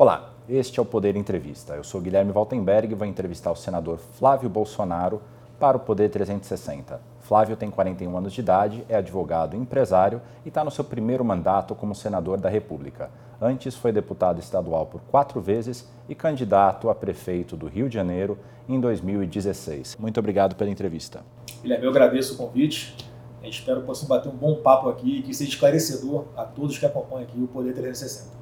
Olá, este é o Poder Entrevista. Eu sou Guilherme Waltenberg e vou entrevistar o senador Flávio Bolsonaro para o Poder 360. Flávio tem 41 anos de idade, é advogado e empresário e está no seu primeiro mandato como senador da República. Antes foi deputado estadual por 4 vezes e candidato a prefeito do Rio de Janeiro em 2016. Muito obrigado pela entrevista. Guilherme, eu agradeço o convite. Eu espero que possa bater um bom papo aqui e que seja esclarecedor a todos que acompanham aqui o Poder 360.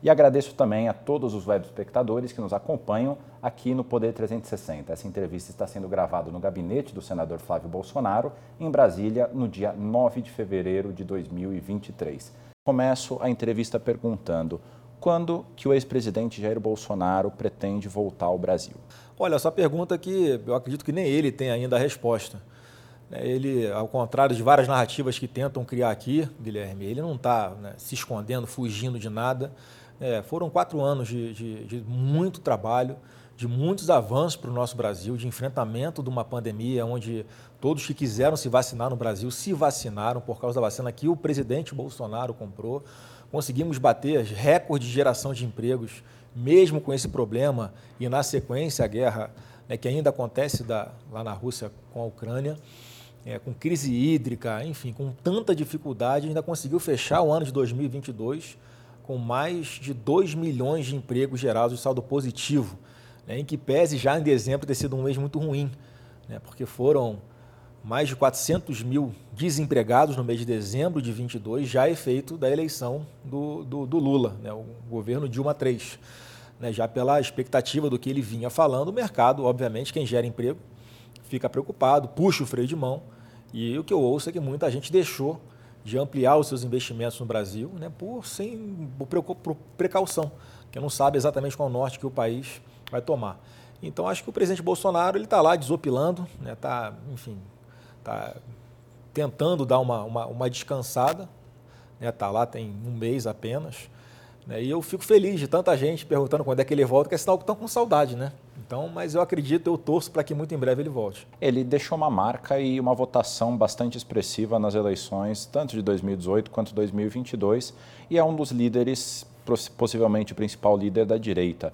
E agradeço também a todos os web espectadores que nos acompanham aqui no Poder 360. Essa entrevista está sendo gravada no gabinete do senador Flávio Bolsonaro, em Brasília, no dia 9 de fevereiro de 2023. Começo a entrevista perguntando: quando que o ex-presidente Jair Bolsonaro pretende voltar ao Brasil? Olha, essa pergunta que eu acredito que nem ele tem ainda a resposta. Ele, ao contrário de várias narrativas que tentam criar aqui, Guilherme, ele não está se escondendo, fugindo de nada. Foram 4 anos de muito trabalho, de muitos avanços para o nosso Brasil, de enfrentamento de uma pandemia onde todos que quiseram se vacinar no Brasil se vacinaram por causa da vacina que o presidente Bolsonaro comprou. Conseguimos bater recordes de geração de empregos, mesmo com esse problema e, na sequência, a guerra que ainda acontece lá na Rússia com a Ucrânia. Com crise hídrica, enfim, com tanta dificuldade, ainda conseguiu fechar o ano de 2022 com mais de 2 milhões de empregos gerados de saldo positivo, em que pese já em dezembro ter sido um mês muito ruim, porque foram mais de 400 mil desempregados no mês de dezembro de 2022, já efeito da eleição do Lula, o governo Dilma III. Já pela expectativa do que ele vinha falando, o mercado, obviamente, quem gera emprego, fica preocupado, puxa o freio de mão. E o que eu ouço é que muita gente deixou de ampliar os seus investimentos no Brasil por precaução, porque não sabe exatamente qual norte que o país vai tomar. Então, acho que o presidente Bolsonaro ele está lá desopilando, está tentando dar uma descansada, está lá tem um mês apenas. E eu fico feliz de tanta gente perguntando quando é que ele volta, que é sinal que estão com saudade, Então, mas eu acredito, eu torço para que muito em breve ele volte. Ele deixou uma marca e uma votação bastante expressiva nas eleições, tanto de 2018 quanto 2022, e é um dos líderes, possivelmente o principal líder da direita.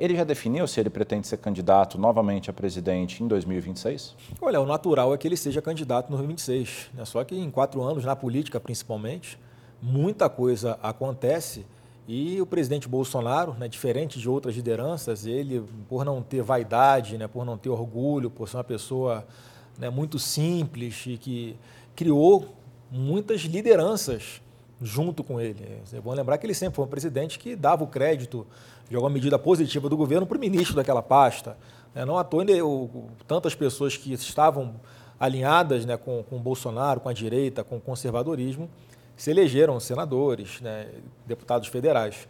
Ele já definiu se ele pretende ser candidato novamente a presidente em 2026? Olha, o natural é que ele seja candidato no 2026, Só que em 4 anos, na política principalmente, muita coisa acontece. E o presidente Bolsonaro, diferente de outras lideranças, ele, por não ter vaidade, por não ter orgulho, por ser uma pessoa muito simples e que criou muitas lideranças junto com ele. É bom lembrar que ele sempre foi um presidente que dava o crédito de alguma medida positiva do governo para o ministro daquela pasta. Não à toa tantas pessoas que estavam alinhadas com o Bolsonaro, com a direita, com o conservadorismo, se elegeram senadores, deputados federais.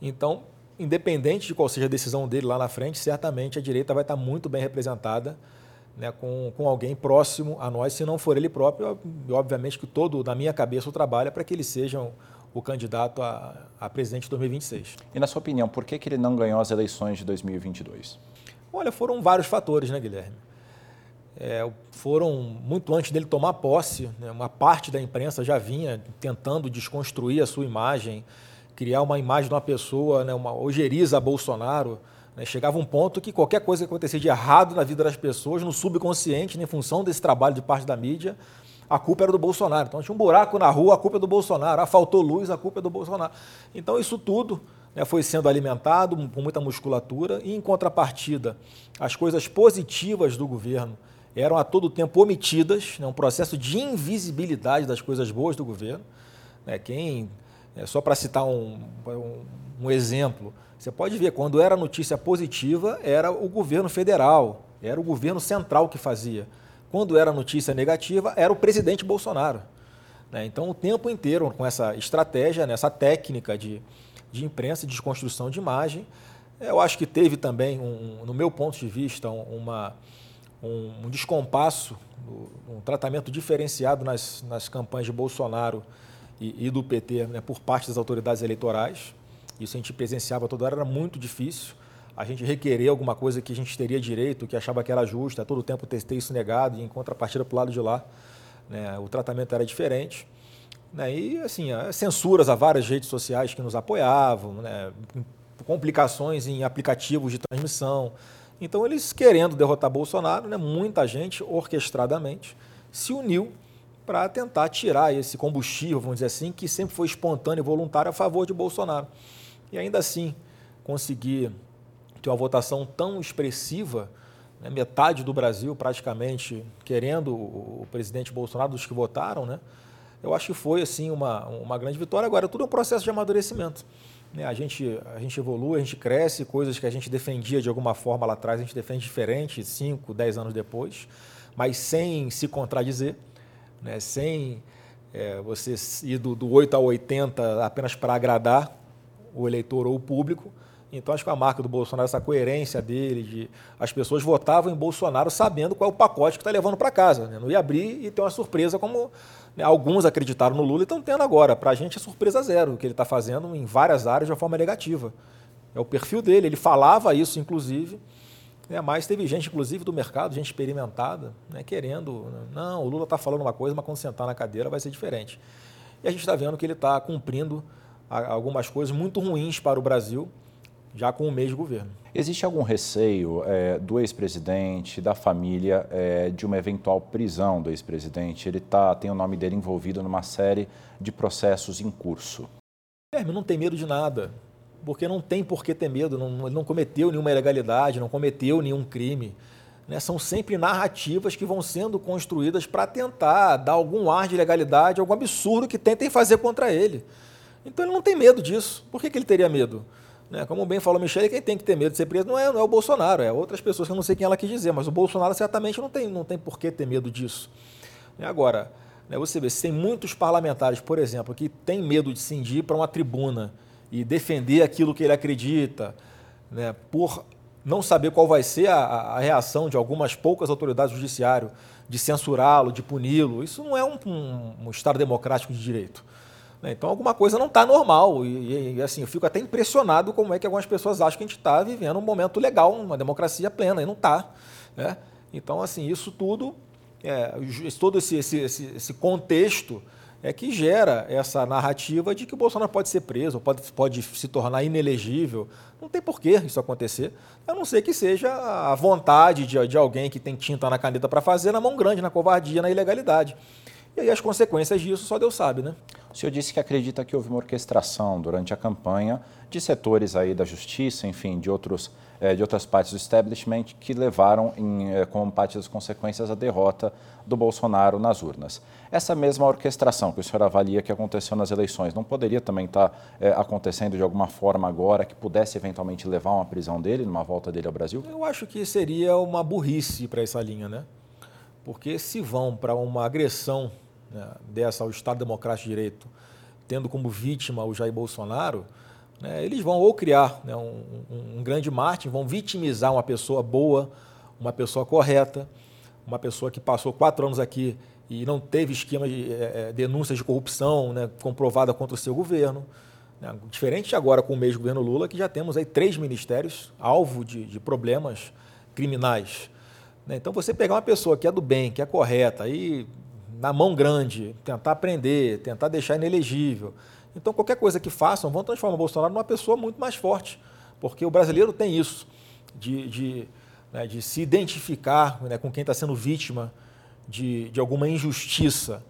Então, independente de qual seja a decisão dele lá na frente, certamente a direita vai estar muito bem representada com alguém próximo a nós, se não for ele próprio. E, obviamente, que todo, na minha cabeça, o trabalho é para que eles sejam o candidato a presidente de 2026. E, na sua opinião, por que ele não ganhou as eleições de 2022? Olha, foram vários fatores, Guilherme? Foram, muito antes dele tomar posse, uma parte da imprensa já vinha tentando desconstruir a sua imagem, criar uma imagem de uma pessoa, uma ojeriza a Bolsonaro. Chegava um ponto que qualquer coisa que acontecia de errado na vida das pessoas, no subconsciente, em função desse trabalho de parte da mídia, a culpa era do Bolsonaro. Então, tinha um buraco na rua, a culpa é do Bolsonaro. Ah, faltou luz, a culpa é do Bolsonaro. Então, isso tudo foi sendo alimentado com muita musculatura e, em contrapartida, as coisas positivas do governo eram a todo tempo omitidas, um processo de invisibilidade das coisas boas do governo. Só para citar um exemplo, você pode ver, quando era notícia positiva, era o governo federal, era o governo central que fazia. Quando era notícia negativa, era o presidente Bolsonaro. Então, o tempo inteiro, com essa estratégia, essa técnica de imprensa, de desconstrução de imagem, eu acho que teve também, no meu ponto de vista, um descompasso, um tratamento diferenciado nas campanhas de Bolsonaro e do PT por parte das autoridades eleitorais. Isso a gente presenciava toda hora, era muito difícil. A gente requerer alguma coisa que a gente teria direito, que achava que era justa, todo o tempo ter isso negado, e em contrapartida para o lado de lá, o tratamento era diferente. E, assim, censuras a várias redes sociais que nos apoiavam, complicações em aplicativos de transmissão. Então, eles querendo derrotar Bolsonaro, né, muita gente orquestradamente se uniu para tentar tirar esse combustível, vamos dizer assim, que sempre foi espontâneo e voluntário a favor de Bolsonaro. E ainda assim, conseguir ter uma votação tão expressiva, né, metade do Brasil praticamente querendo o presidente Bolsonaro, dos que votaram, né, eu acho que foi assim, uma grande vitória. Agora, tudo é um processo de amadurecimento. Né? A gente evolui, a gente cresce, coisas que a gente defendia de alguma forma lá atrás, a gente defende diferente 5, 10 anos depois, mas sem se contradizer, né? Sem você ir do 8 ao 80 apenas para agradar o eleitor ou o público. Então, acho que a marca do Bolsonaro, essa coerência dele, as pessoas votavam em Bolsonaro sabendo qual é o pacote que está levando para casa. Né? Não ia abrir e ter uma surpresa, como né, alguns acreditaram no Lula e estão tendo agora. Para a gente é surpresa zero o que ele está fazendo em várias áreas de uma forma negativa. É o perfil dele, ele falava isso, inclusive, né, mas teve gente, inclusive, do mercado, gente experimentada, né, querendo... Não, o Lula está falando uma coisa, mas quando sentar na cadeira vai ser diferente. E a gente está vendo que ele está cumprindo algumas coisas muito ruins para o Brasil, já com o mês de governo. Existe algum receio do ex-presidente, da família, de uma eventual prisão do ex-presidente? Ele tem o nome dele envolvido numa série de processos em curso. Guilherme não tem medo de nada, porque não tem por que ter medo, ele não cometeu nenhuma ilegalidade, não cometeu nenhum crime. Né? São sempre narrativas que vão sendo construídas para tentar dar algum ar de ilegalidade, algum absurdo que tentem fazer contra ele. Então ele não tem medo disso. Por que ele teria medo? Como bem falou Michele, quem tem que ter medo de ser preso não é o Bolsonaro, é outras pessoas que eu não sei quem ela quis dizer, mas o Bolsonaro certamente não tem por que ter medo disso. Agora, você vê, se tem muitos parlamentares, por exemplo, que têm medo de se indir para uma tribuna e defender aquilo que ele acredita, né, por não saber qual vai ser a reação de algumas poucas autoridades do judiciário, de censurá-lo, de puni-lo, isso não é um Estado democrático de direito. Então, alguma coisa não está normal e assim, eu fico até impressionado como é que algumas pessoas acham que a gente está vivendo um momento legal, uma democracia plena, e não está. Né? Então, assim, isso tudo, todo esse contexto é que gera essa narrativa de que o Bolsonaro pode ser preso, pode se tornar inelegível. Não tem por que isso acontecer, a não ser que seja a vontade de alguém que tem tinta na caneta para fazer, na mão grande, na covardia, na ilegalidade. E aí as consequências disso só Deus sabe, né? O senhor disse que acredita que houve uma orquestração durante a campanha de setores aí da justiça, enfim, de outras partes do establishment que levaram como parte das consequências a derrota do Bolsonaro nas urnas. Essa mesma orquestração que o senhor avalia que aconteceu nas eleições não poderia também estar acontecendo de alguma forma agora que pudesse eventualmente levar a uma prisão dele, numa volta dele ao Brasil? Eu acho que seria uma burrice para essa linha, né? Porque se vão para uma agressão dessa ao Estado Democrático de Direito, tendo como vítima o Jair Bolsonaro, né, eles vão ou criar um grande mártir, vão vitimizar uma pessoa boa, uma pessoa correta, uma pessoa que passou 4 anos aqui e não teve esquema de denúncias de corrupção, né, comprovada contra o seu governo. Né, diferente agora com o mês do governo Lula, que já temos aí 3 ministérios alvo de problemas criminais. Então, você pegar uma pessoa que é do bem, que é correta, aí na mão grande, tentar prender, tentar deixar inelegível. Então, qualquer coisa que façam, vão transformar o Bolsonaro numa pessoa muito mais forte, porque o brasileiro tem isso, de se identificar, né, com quem está sendo vítima de alguma injustiça.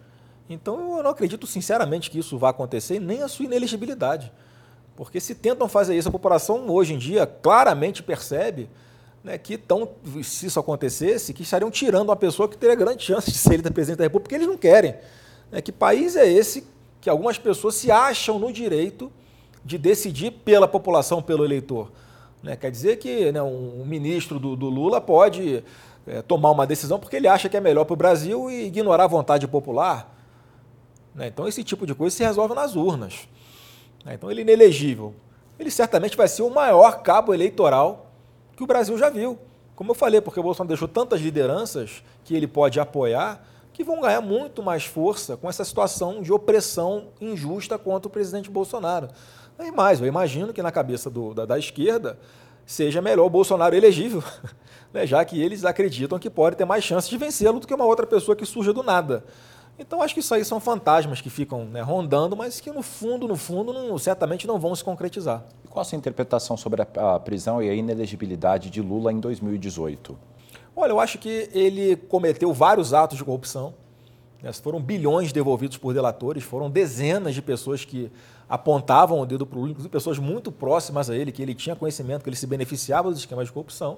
Então, eu não acredito sinceramente que isso vá acontecer, nem a sua inelegibilidade, porque se tentam fazer isso, a população hoje em dia claramente percebe, né, que se isso acontecesse, que estariam tirando uma pessoa que teria grande chance de ser eleita presidente da República, porque eles não querem. Né, que país é esse que algumas pessoas se acham no direito de decidir pela população, pelo eleitor? Né, quer dizer que um ministro do Lula pode tomar uma decisão porque ele acha que é melhor para o Brasil e ignorar a vontade popular? Né, então, esse tipo de coisa se resolve nas urnas. Né, então, ele é inelegível. Ele certamente vai ser o maior cabo eleitoral que o Brasil já viu. Como eu falei, porque o Bolsonaro deixou tantas lideranças que ele pode apoiar, que vão ganhar muito mais força com essa situação de opressão injusta contra o presidente Bolsonaro. E mais, eu imagino que na cabeça da esquerda seja melhor o Bolsonaro elegível, né? Já que eles acreditam que pode ter mais chance de vencê-lo do que uma outra pessoa que surja do nada. Então, acho que isso aí são fantasmas que ficam, né, rondando, mas que no fundo, não, certamente não vão se concretizar. E qual a sua interpretação sobre a prisão e a inelegibilidade de Lula em 2018? Olha, eu acho que ele cometeu vários atos de corrupção. Né? Foram bilhões devolvidos por delatores, foram dezenas de pessoas que apontavam o dedo para o Lula, inclusive pessoas muito próximas a ele, que ele tinha conhecimento, que ele se beneficiava dos esquemas de corrupção.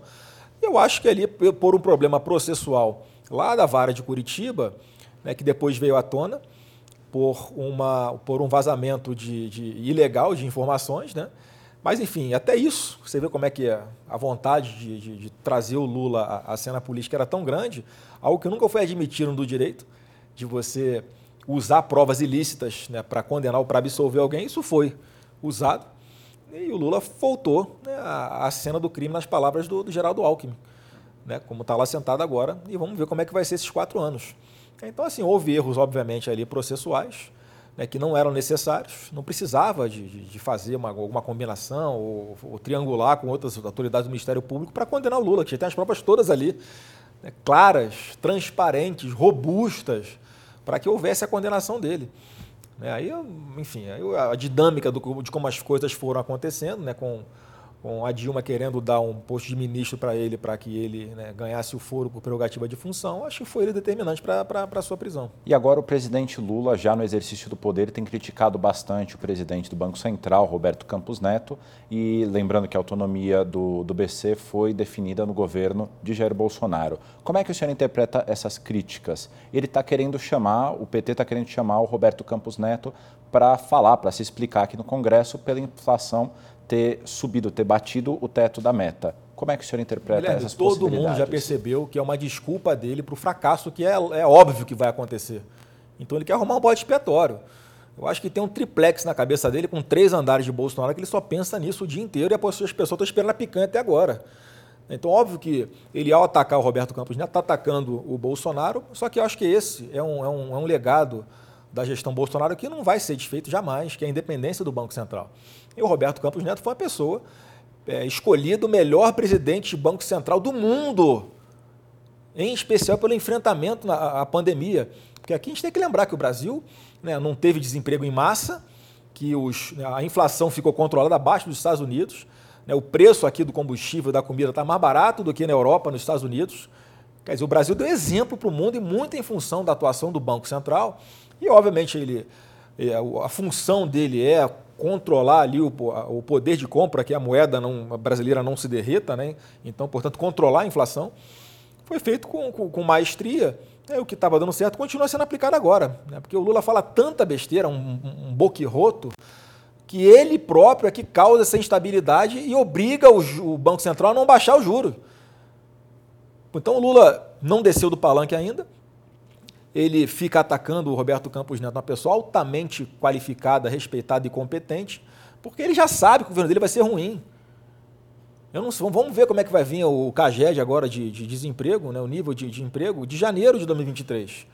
Eu acho que ali, por um problema processual lá da vara de Curitiba, né, que depois veio à tona por um vazamento ilegal de informações, né? Mas, enfim, até isso, você vê como é que a vontade de trazer o Lula à cena política era tão grande, algo que nunca foi admitido do direito, de você usar provas ilícitas, né, para condenar ou para absolver alguém. Isso foi usado. E o Lula voltou, né, à cena do crime, nas palavras do Geraldo Alckmin, né, como está lá sentado agora, e vamos ver como é que vai ser esses 4 anos. Então, assim, houve erros, obviamente, ali processuais, né, que não eram necessários, não precisava de fazer alguma combinação ou triangular com outras autoridades do Ministério Público para condenar o Lula, que já tem as provas todas ali, né, claras, transparentes, robustas, para que houvesse a condenação dele. Aí, enfim, a dinâmica de como as coisas foram acontecendo, né, com a Dilma querendo dar um posto de ministro para ele, para que ele, né, ganhasse o foro por prerrogativa de função, acho que foi ele determinante para a sua prisão. E agora o presidente Lula, já no exercício do poder, tem criticado bastante o presidente do Banco Central, Roberto Campos Neto, e lembrando que a autonomia do BC foi definida no governo de Jair Bolsonaro. Como é que o senhor interpreta essas críticas? Ele está querendo chamar, o PT está querendo chamar o Roberto Campos Neto para falar, para se explicar aqui no Congresso pela inflação ter subido, ter batido o teto da meta. Como é que o senhor interpreta essas possibilidades? Todo mundo já percebeu que é uma desculpa dele para o fracasso, que é óbvio que vai acontecer. Então ele quer arrumar um bode expiatório. Eu acho que tem um triplex na cabeça dele, com 3 andares de Bolsonaro, que ele só pensa nisso o dia inteiro e as pessoas estão esperando a picanha até agora. Então, óbvio que ele, ao atacar o Roberto Campos Neto, está atacando o Bolsonaro, só que eu acho que esse é um legado da gestão Bolsonaro que não vai ser desfeito jamais, que é a independência do Banco Central. E o Roberto Campos Neto foi uma pessoa escolhida o melhor presidente de Banco Central do mundo, em especial pelo enfrentamento à pandemia. Porque aqui a gente tem que lembrar que o Brasil, né, não teve desemprego em massa, que a inflação ficou controlada abaixo dos Estados Unidos, né, o preço aqui do combustível, da comida, está mais barato do que na Europa, nos Estados Unidos. Quer dizer, o Brasil deu exemplo para o mundo e muito em função da atuação do Banco Central. E, obviamente, a função dele é controlar ali o poder de compra, que a moeda brasileira não se derreta, né? Então, portanto, controlar a inflação. Foi feito com maestria, né? O que estava dando certo continua sendo aplicado agora, né? Porque o Lula fala tanta besteira, um boquirroto, que ele próprio é que causa essa instabilidade e obriga o Banco Central a não baixar o juro. Então, o Lula não desceu do palanque ainda. Ele fica atacando o Roberto Campos Neto, uma pessoa altamente qualificada, respeitada e competente, porque ele já sabe que o governo dele vai ser ruim. Vamos ver como é que vai vir o Caged agora de desemprego, né, o nível de emprego, de janeiro de 2023.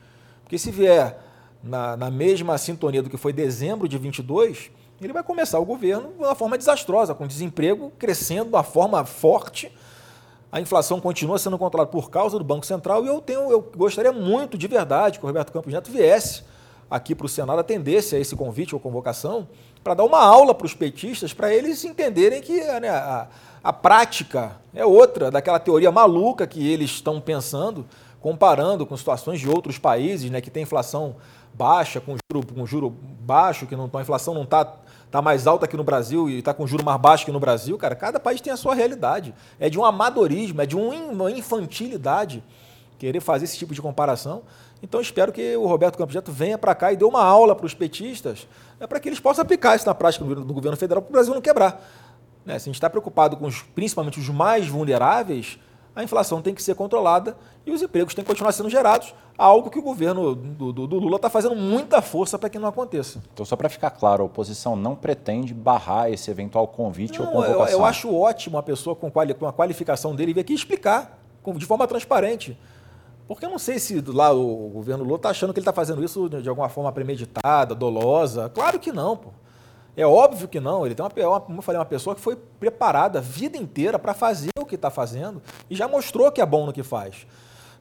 Porque se vier na mesma sintonia do que foi dezembro de 2022, ele vai começar o governo de uma forma desastrosa, com o desemprego crescendo de uma forma forte. A inflação continua sendo controlada por causa do Banco Central e eu gostaria muito, de verdade, que o Roberto Campos Neto viesse aqui para o Senado, atendesse a esse convite ou convocação, para dar uma aula para os petistas, para eles entenderem que, né, a prática é outra daquela teoria maluca que eles estão pensando, comparando com situações de outros países, né, que tem inflação baixa, com juro baixo, a inflação não está mais alta que no Brasil e está com juros mais baixos que no Brasil. Cara, cada país tem a sua realidade. É de um amadorismo, é de uma infantilidade querer fazer esse tipo de comparação. Então, espero que o Roberto Campos Neto venha para cá e dê uma aula para os petistas, né, para que eles possam aplicar isso na prática do governo federal, para o Brasil não quebrar. Né? Se a gente está preocupado com principalmente os mais vulneráveis, a inflação tem que ser controlada e os empregos têm que continuar sendo gerados, algo que o governo do Lula está fazendo muita força para que não aconteça. Então, só para ficar claro, a oposição não pretende barrar esse eventual convite ou convocação? Eu acho ótimo a pessoa com a qualificação dele vir aqui explicar de forma transparente. Porque eu não sei se lá o governo Lula está achando que ele está fazendo isso de alguma forma premeditada, dolosa. Claro que não, pô. É óbvio que não. Ele tem como eu falei, uma pessoa que foi preparada a vida inteira para fazer o que está fazendo e já mostrou que é bom no que faz.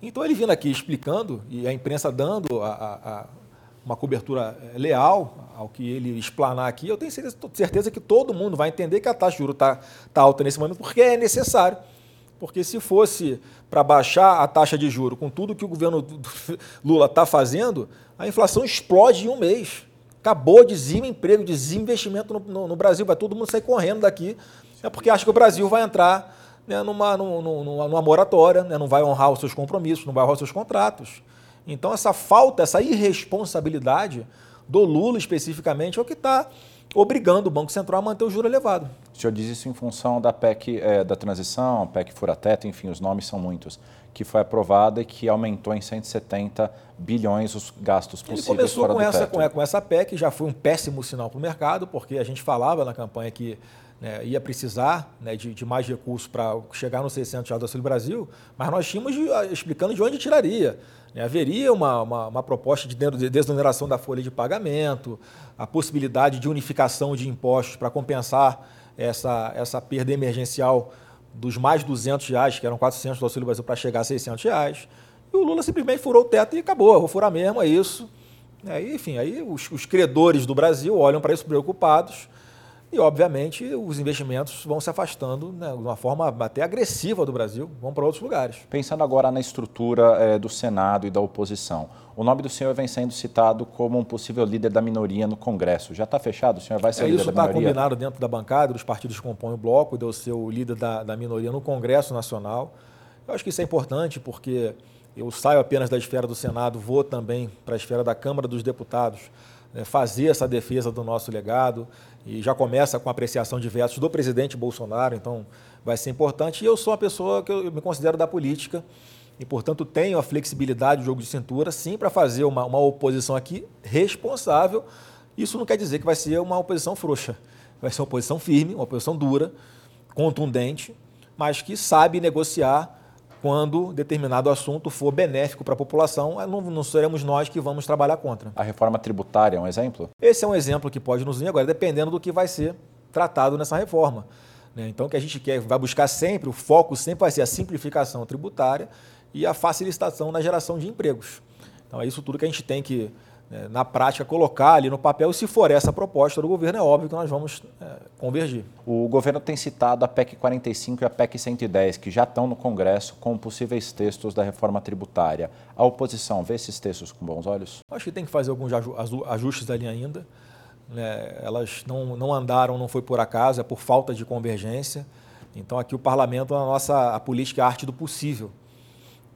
Então, ele vindo aqui explicando e a imprensa dando uma cobertura leal ao que ele explanar aqui, eu tenho certeza que todo mundo vai entender que a taxa de juros está alta nesse momento porque é necessário. Porque se fosse para baixar a taxa de juros com tudo que o governo Lula está fazendo, a inflação explode em um mês. Acabou, dizima emprego, dizima investimento no Brasil, vai todo mundo sair correndo daqui. É porque acha que o Brasil vai entrar, né, numa moratória, né, não vai honrar os seus compromissos, não vai honrar os seus contratos. Então, essa falta, essa irresponsabilidade do Lula especificamente é o que está obrigando o Banco Central a manter o juro elevado. O senhor diz isso em função da PEC da transição, PEC fura-teto, enfim, os nomes são muitos, que foi aprovada e que aumentou em 170 bilhões os gastos possíveis fora do teto. Ele começou com essa PEC, já foi um péssimo sinal para o mercado, porque a gente falava na campanha que, né, ia precisar, né, de mais recursos para chegar nos 600 reais do Auxílio Brasil, mas nós tínhamos explicando de onde tiraria. Né? Haveria uma proposta de desoneração da folha de pagamento, a possibilidade de unificação de impostos para compensar essa perda emergencial dos mais 200 reais, que eram 400 do Auxílio Brasil, para chegar a 600 reais. E o Lula simplesmente furou o teto e acabou, vou furar mesmo, é isso. Aí, enfim, aí os credores do Brasil olham para isso preocupados. E, obviamente, os investimentos vão se afastando, né, de uma forma até agressiva do Brasil, vão para outros lugares. Pensando agora na estrutura do Senado e da oposição, o nome do senhor vem sendo citado como um possível líder da minoria no Congresso. Já está fechado? O senhor vai ser líder da minoria? Isso está combinado dentro da bancada, dos partidos que compõem o bloco, de eu ser o líder da minoria no Congresso Nacional. Eu acho que isso é importante porque eu saio apenas da esfera do Senado, vou também para a esfera da Câmara dos Deputados, fazer essa defesa do nosso legado e já começa com a apreciação de vetos do presidente Bolsonaro, então vai ser importante. E eu sou uma pessoa que eu me considero da política e, portanto, tenho a flexibilidade, o jogo de cintura, sim, para fazer uma oposição aqui responsável. Isso não quer dizer que vai ser uma oposição frouxa, vai ser uma oposição firme, uma oposição dura, contundente, mas que sabe negociar quando determinado assunto for benéfico para a população, não seremos nós que vamos trabalhar contra. A reforma tributária é um exemplo? Esse é um exemplo que pode nos vir agora, dependendo do que vai ser tratado nessa reforma. Então, o que a gente vai buscar sempre, o foco sempre vai ser a simplificação tributária e a facilitação na geração de empregos. Então, é isso tudo que a gente tem que, na prática, colocar ali no papel, se for essa proposta do governo, é óbvio que nós vamos convergir. O governo tem citado a PEC 45 e a PEC 110, que já estão no Congresso com possíveis textos da reforma tributária. A oposição vê esses textos com bons olhos? Acho que tem que fazer alguns ajustes ali ainda. Elas não andaram, não foi por acaso, é por falta de convergência. Então, aqui o parlamento, a política é a arte do possível.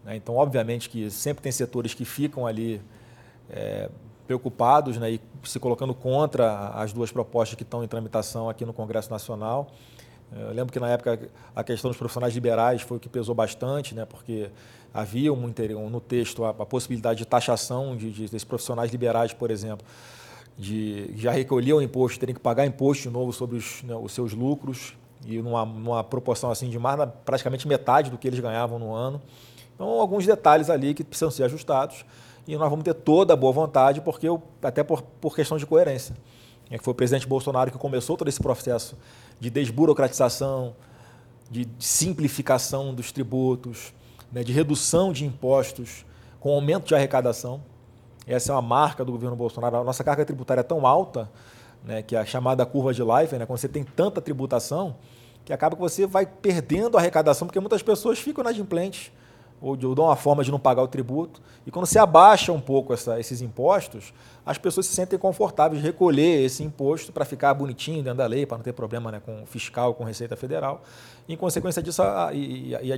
Então, obviamente que sempre tem setores que ficam ali preocupados, né, e se colocando contra as duas propostas que estão em tramitação aqui no Congresso Nacional. Eu lembro que, na época, a questão dos profissionais liberais foi o que pesou bastante, né, porque havia no texto a possibilidade de taxação desses profissionais liberais, por exemplo, de já recolher o imposto, terem que pagar imposto de novo sobre os seus lucros, e numa proporção assim de mais, praticamente metade do que eles ganhavam no ano. Então, alguns detalhes ali que precisam ser ajustados. E nós vamos ter toda a boa vontade, porque até por questão de coerência. Foi o presidente Bolsonaro que começou todo esse processo de desburocratização, de simplificação dos tributos, né, de redução de impostos, com aumento de arrecadação. Essa é uma marca do governo Bolsonaro. A nossa carga tributária é tão alta, né, que é a chamada curva de Laffer, né, quando você tem tanta tributação, que acaba que você vai perdendo a arrecadação, porque muitas pessoas ficam inadimplentes, ou dão uma forma de não pagar o tributo. E quando você abaixa um pouco esses impostos, as pessoas se sentem confortáveis de recolher esse imposto para ficar bonitinho dentro da lei, para não ter problema, né, com o fiscal, com a Receita Federal. E, em consequência disso, a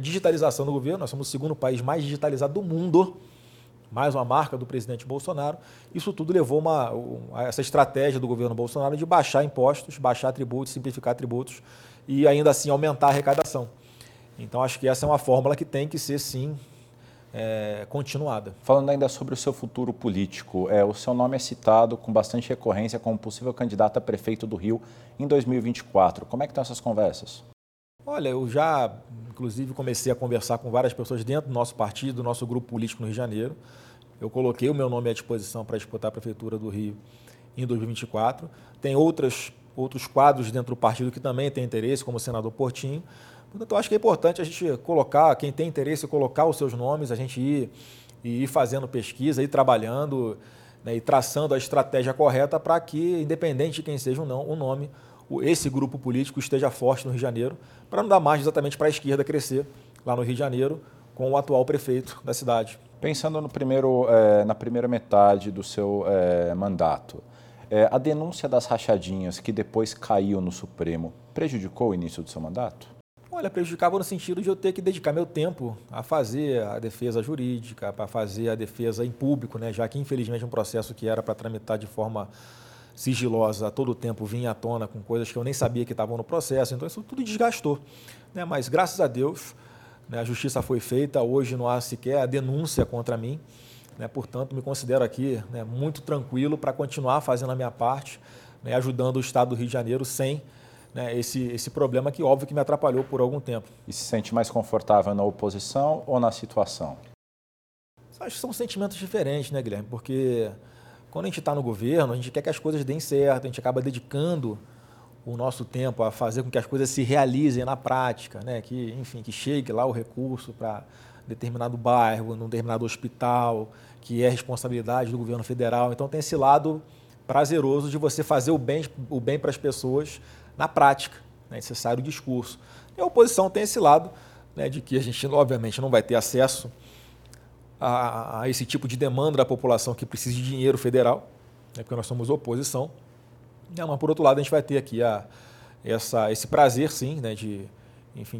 digitalização do governo, nós somos o segundo país mais digitalizado do mundo, mais uma marca do presidente Bolsonaro. Isso tudo levou a essa estratégia do governo Bolsonaro de baixar impostos, baixar tributos, simplificar tributos e, ainda assim, aumentar a arrecadação. Então, acho que essa é uma fórmula que tem que ser, sim, continuada. Falando ainda sobre o seu futuro político, o seu nome é citado com bastante recorrência como possível candidato a prefeito do Rio em 2024. Como é que estão essas conversas? Olha, eu já, inclusive, comecei a conversar com várias pessoas dentro do nosso partido, do nosso grupo político no Rio de Janeiro. Eu coloquei o meu nome à disposição para disputar a prefeitura do Rio em 2024. Tem outros quadros dentro do partido que também têm interesse, como o senador Portinho. Portanto, eu acho que é importante a gente colocar, quem tem interesse, colocar os seus nomes, a gente ir fazendo pesquisa, ir trabalhando, né, e traçando a estratégia correta para que, independente de quem seja ou não, o nome, esse grupo político esteja forte no Rio de Janeiro, para não dar margem exatamente para a esquerda crescer lá no Rio de Janeiro com o atual prefeito da cidade. Pensando no na primeira metade do seu mandato, a denúncia das rachadinhas que depois caiu no Supremo prejudicou o início do seu mandato? Olha, prejudicava no sentido de eu ter que dedicar meu tempo a fazer a defesa jurídica, para fazer a defesa em público, né? Já que, infelizmente, um processo que era para tramitar de forma sigilosa, a todo tempo vinha à tona com coisas que eu nem sabia que estavam no processo, então isso tudo desgastou, né? Mas, graças a Deus, né, a justiça foi feita, hoje não há sequer a denúncia contra mim, né? Portanto, me considero aqui, né, muito tranquilo para continuar fazendo a minha parte, né, ajudando o Estado do Rio de Janeiro sem... esse problema que, óbvio, que me atrapalhou por algum tempo. E se sente mais confortável na oposição ou na situação? Acho que são sentimentos diferentes, né, Guilherme? Porque quando a gente está no governo, a gente quer que as coisas deem certo, a gente acaba dedicando o nosso tempo a fazer com que as coisas se realizem na prática, né? Que, enfim, que chegue lá o recurso para determinado bairro, num determinado hospital, que é responsabilidade do governo federal. Então, tem esse lado prazeroso de você fazer o bem para as pessoas na prática, né? Necessário o discurso. E a oposição tem esse lado, né, de que a gente, obviamente, não vai ter acesso a esse tipo de demanda da população que precisa de dinheiro federal, né, porque nós somos oposição. Mas, por outro lado, a gente vai ter aqui esse prazer, sim, né, de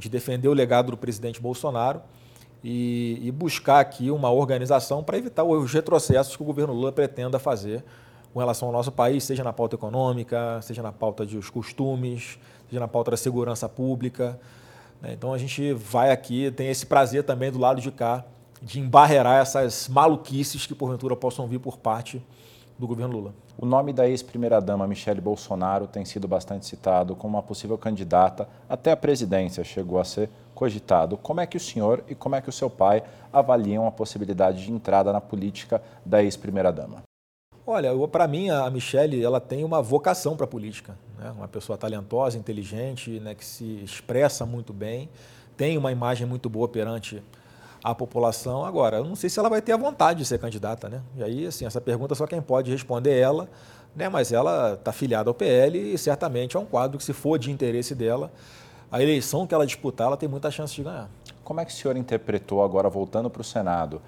defender o legado do presidente Bolsonaro e buscar aqui uma organização para evitar os retrocessos que o governo Lula pretenda fazer com relação ao nosso país, seja na pauta econômica, seja na pauta dos costumes, seja na pauta da segurança pública. Então, a gente vai aqui, tem esse prazer também do lado de cá, de embarrear essas maluquices que, porventura, possam vir por parte do governo Lula. O nome da ex-primeira-dama Michele Bolsonaro tem sido bastante citado como uma possível candidata até a presidência, chegou a ser cogitado. Como é que o senhor e como é que o seu pai avaliam a possibilidade de entrada na política da ex-primeira-dama? Olha, para mim, a Michele, ela tem uma vocação para a política, né? Uma pessoa talentosa, inteligente, né, que se expressa muito bem, tem uma imagem muito boa perante a população. Agora, eu não sei se ela vai ter a vontade de ser candidata, né? E aí, assim, essa pergunta só quem pode responder é ela, né? Mas ela está filiada ao PL e certamente é um quadro que, se for de interesse dela, a eleição que ela disputar, ela tem muita chance de ganhar. Como é que o senhor interpretou agora, voltando para o Senado,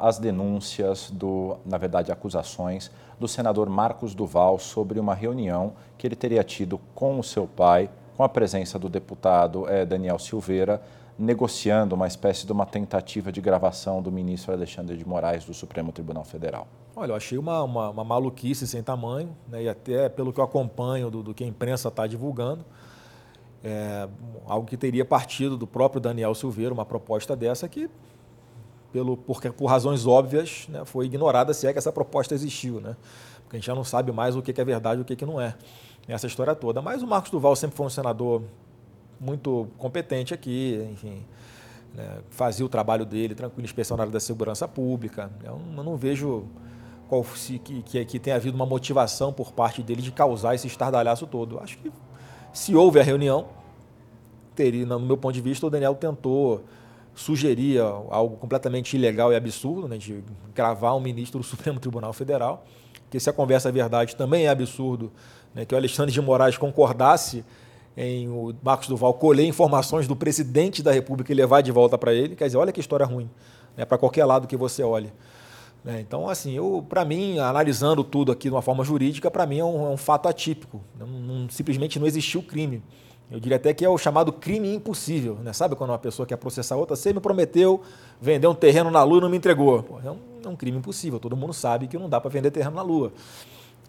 as denúncias, acusações, do senador Marcos Duval sobre uma reunião que ele teria tido com o seu pai, com a presença do deputado Daniel Silveira, negociando uma espécie de uma tentativa de gravação do ministro Alexandre de Moraes do Supremo Tribunal Federal? Olha, eu achei uma maluquice sem tamanho, né, e até pelo que eu acompanho do que a imprensa está divulgando, algo que teria partido do próprio Daniel Silveira, uma proposta dessa que... Por razões óbvias, né, foi ignorada, se é que essa proposta existiu, né? Porque a gente já não sabe mais o que é verdade e o que não é, nessa história toda. Mas o Marcos Duval sempre foi um senador muito competente aqui, enfim, né, fazia o trabalho dele tranquilo, especial na área da segurança pública. Eu não vejo que tenha havido uma motivação por parte dele de causar esse estardalhaço todo. Acho que, se houve a reunião, teria, no meu ponto de vista, o Daniel tentou sugeria algo completamente ilegal e absurdo, né, de gravar um ministro do Supremo Tribunal Federal, que, se a conversa é verdade, também é absurdo, né, que o Alexandre de Moraes concordasse em o Marcos Duval colher informações do presidente da República e levar de volta para ele. Quer dizer, olha que história ruim, né, para qualquer lado que você olhe. Né, então, assim, para mim, analisando tudo aqui de uma forma jurídica, para mim é um fato atípico. Simplesmente não existiu crime. Eu diria até que é o chamado crime impossível, né? Sabe quando uma pessoa quer processar outra? Você me prometeu vender um terreno na Lua e não me entregou. Pô, é um crime impossível, todo mundo sabe que não dá para vender terreno na Lua.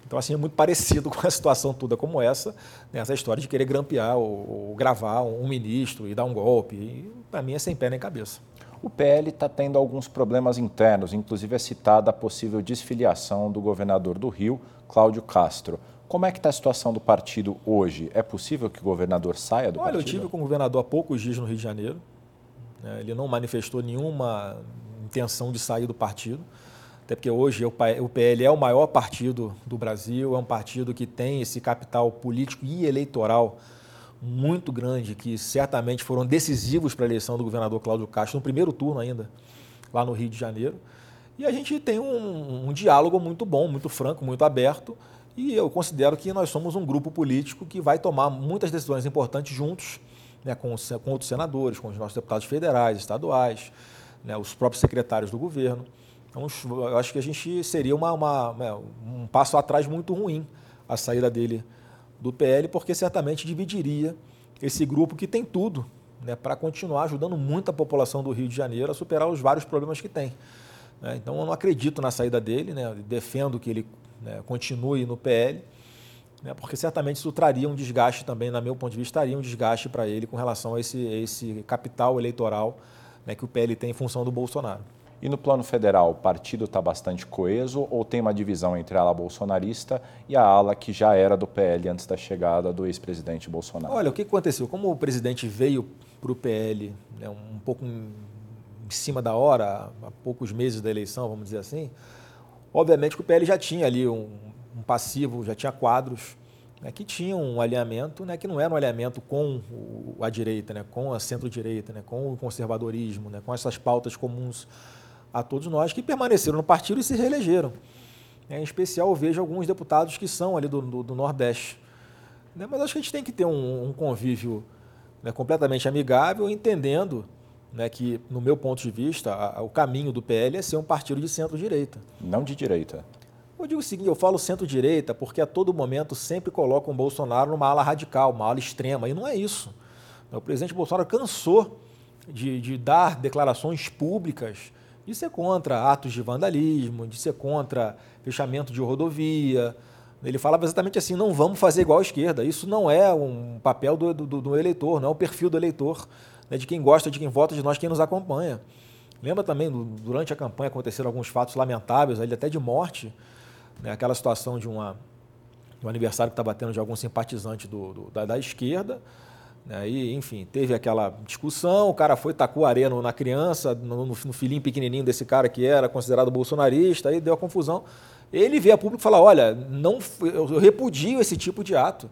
Então, assim, é muito parecido com a situação toda como essa, né? Essa história de querer grampear ou gravar um ministro e dar um golpe, para mim é sem pé nem cabeça. O PL está tendo alguns problemas internos, inclusive é citada a possível desfiliação do governador do Rio, Cláudio Castro. Como é que está a situação do partido hoje? É possível que o governador saia do partido? Olha, eu estive com o governador há poucos dias no Rio de Janeiro. Ele não manifestou nenhuma intenção de sair do partido, até porque hoje o PL é o maior partido do Brasil, é um partido que tem esse capital político e eleitoral muito grande, que certamente foram decisivos para a eleição do governador Cláudio Castro, no primeiro turno ainda, lá no Rio de Janeiro. E a gente tem um diálogo muito bom, muito franco, muito aberto, e eu considero que nós somos um grupo político que vai tomar muitas decisões importantes juntos, né, com outros senadores, com os nossos deputados federais, estaduais, né, os próprios secretários do governo. Então, eu acho que a gente seria um passo atrás muito ruim a saída dele do PL, porque certamente dividiria esse grupo que tem tudo, né, para continuar ajudando muito a população do Rio de Janeiro a superar os vários problemas que tem. Né? Então, eu não acredito na saída dele, né? Defendo que ele, né, continue no PL, né, porque certamente isso traria um desgaste também, na meu ponto de vista, traria um desgaste para ele com relação a esse capital eleitoral, né, que o PL tem em função do Bolsonaro. E no plano federal, o partido está bastante coeso ou tem uma divisão entre a ala bolsonarista e a ala que já era do PL antes da chegada do ex-presidente Bolsonaro? Olha, o que aconteceu? Como o presidente veio para o PL, né, um pouco em cima da hora, há poucos meses da eleição, vamos dizer assim, obviamente que o PL já tinha ali um passivo, já tinha quadros, né, que tinham um alinhamento, né, que não era um alinhamento com a direita, né, com a centro-direita, né, com o conservadorismo, né, com essas pautas comuns a todos nós, que permaneceram no partido e se reelegeram. Em especial, eu vejo alguns deputados que são ali do Nordeste. Mas acho que a gente tem que ter um convívio, né, completamente amigável, entendendo, né, que, no meu ponto de vista, o caminho do PL é ser um partido de centro-direita. Não de direita. Eu digo o seguinte, eu falo centro-direita porque a todo momento sempre colocam o Bolsonaro numa ala radical, uma ala extrema, e não é isso. O presidente Bolsonaro cansou de dar declarações públicas de ser contra atos de vandalismo, de ser contra fechamento de rodovia. Ele falava exatamente assim, não vamos fazer igual à esquerda. Isso não é um papel do eleitor, não é o perfil do eleitor, né, de quem gosta, de quem vota, de nós, quem nos acompanha. Lembra também, durante a campanha aconteceram alguns fatos lamentáveis, até de morte, né, aquela situação de um aniversário que estava tendo de algum simpatizante da esquerda. E, enfim, teve aquela discussão, o cara foi, tacou areia na criança, no filhinho pequenininho desse cara que era considerado bolsonarista, aí deu a confusão. Ele veio a público e falou, olha, não, eu repudio esse tipo de ato.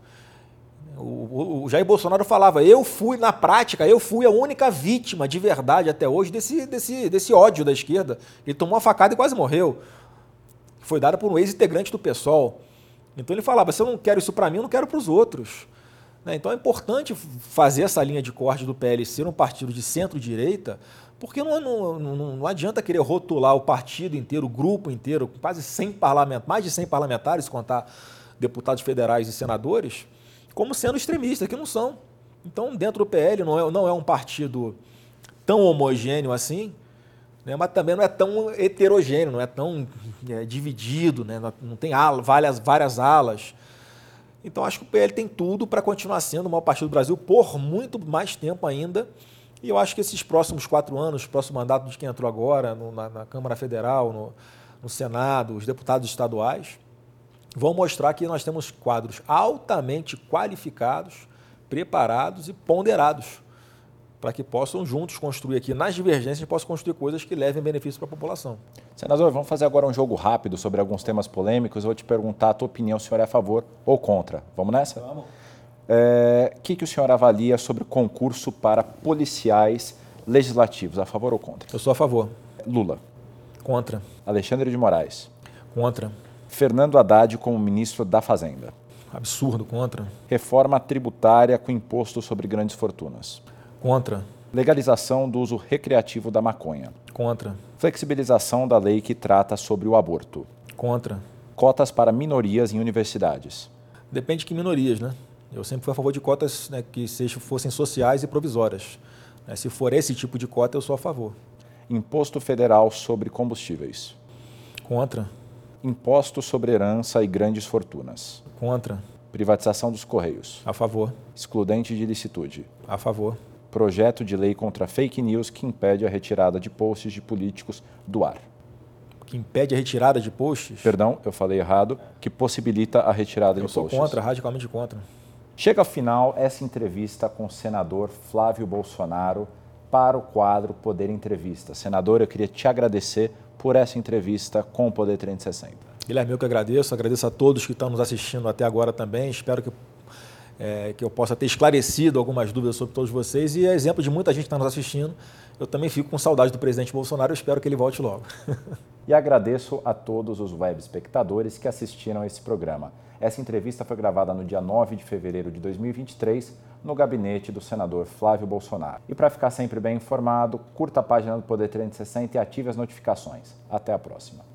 O Jair Bolsonaro falava, eu fui a única vítima de verdade até hoje desse ódio da esquerda. Ele tomou uma facada e quase morreu. Foi dada por um ex-integrante do PSOL. Então ele falava, se eu não quero isso para mim, eu não quero para os outros. Então é importante fazer essa linha de corte do PL ser um partido de centro-direita, porque não adianta querer rotular o partido inteiro, o grupo inteiro, quase 100 parlamentares, mais de 100 parlamentares, se contar deputados federais e senadores, como sendo extremistas, que não são. Então, dentro do PL não é um partido tão homogêneo assim, né, mas também não é tão heterogêneo, não é tão dividido, né, não tem várias alas. Então, acho que o PL tem tudo para continuar sendo o maior partido do Brasil por muito mais tempo ainda. E eu acho que esses próximos 4 anos, o próximo mandato de quem entrou agora na Câmara Federal, no Senado, os deputados estaduais, vão mostrar que nós temos quadros altamente qualificados, preparados e ponderados para que possam juntos construir aqui, nas divergências, possam construir coisas que levem benefício para a população. Senador, vamos fazer agora um jogo rápido sobre alguns temas polêmicos. Eu vou te perguntar a tua opinião, se o senhor é a favor ou contra. Vamos nessa? Vamos. Que o senhor avalia sobre o concurso para policiais legislativos? A favor ou contra? Eu sou a favor. Lula? Contra. Alexandre de Moraes? Contra. Fernando Haddad como ministro da Fazenda? Absurdo, contra. Reforma tributária com imposto sobre grandes fortunas? Contra. Legalização do uso recreativo da maconha. Contra. Flexibilização da lei que trata sobre o aborto. Contra. Cotas para minorias em universidades. Depende de que minorias, né? Eu sempre fui a favor de cotas, né, que fossem sociais e provisórias. Se for esse tipo de cota, eu sou a favor. Imposto federal sobre combustíveis. Contra. Imposto sobre herança e grandes fortunas. Contra. Privatização dos Correios. A favor. Excludente de ilicitude. A favor. Projeto de lei contra fake news que impede a retirada de posts de políticos do ar. Que impede a retirada de posts? Perdão, eu falei errado. Que possibilita a retirada de posts. Eu sou contra, radicalmente contra. Chega ao final essa entrevista com o senador Flávio Bolsonaro para o quadro Poder Entrevista. Senador, eu queria te agradecer por essa entrevista com o Poder 360. Guilherme, eu que agradeço a todos que estão nos assistindo até agora também. Espero que que eu possa ter esclarecido algumas dúvidas sobre todos vocês, e é exemplo de muita gente que está nos assistindo. Eu também fico com saudade do presidente Bolsonaro, eu espero que ele volte logo. E agradeço a todos os web espectadores que assistiram a esse programa. Essa entrevista foi gravada no dia 9 de fevereiro de 2023, no gabinete do senador Flávio Bolsonaro. E para ficar sempre bem informado, curta a página do Poder 360 e ative as notificações. Até a próxima.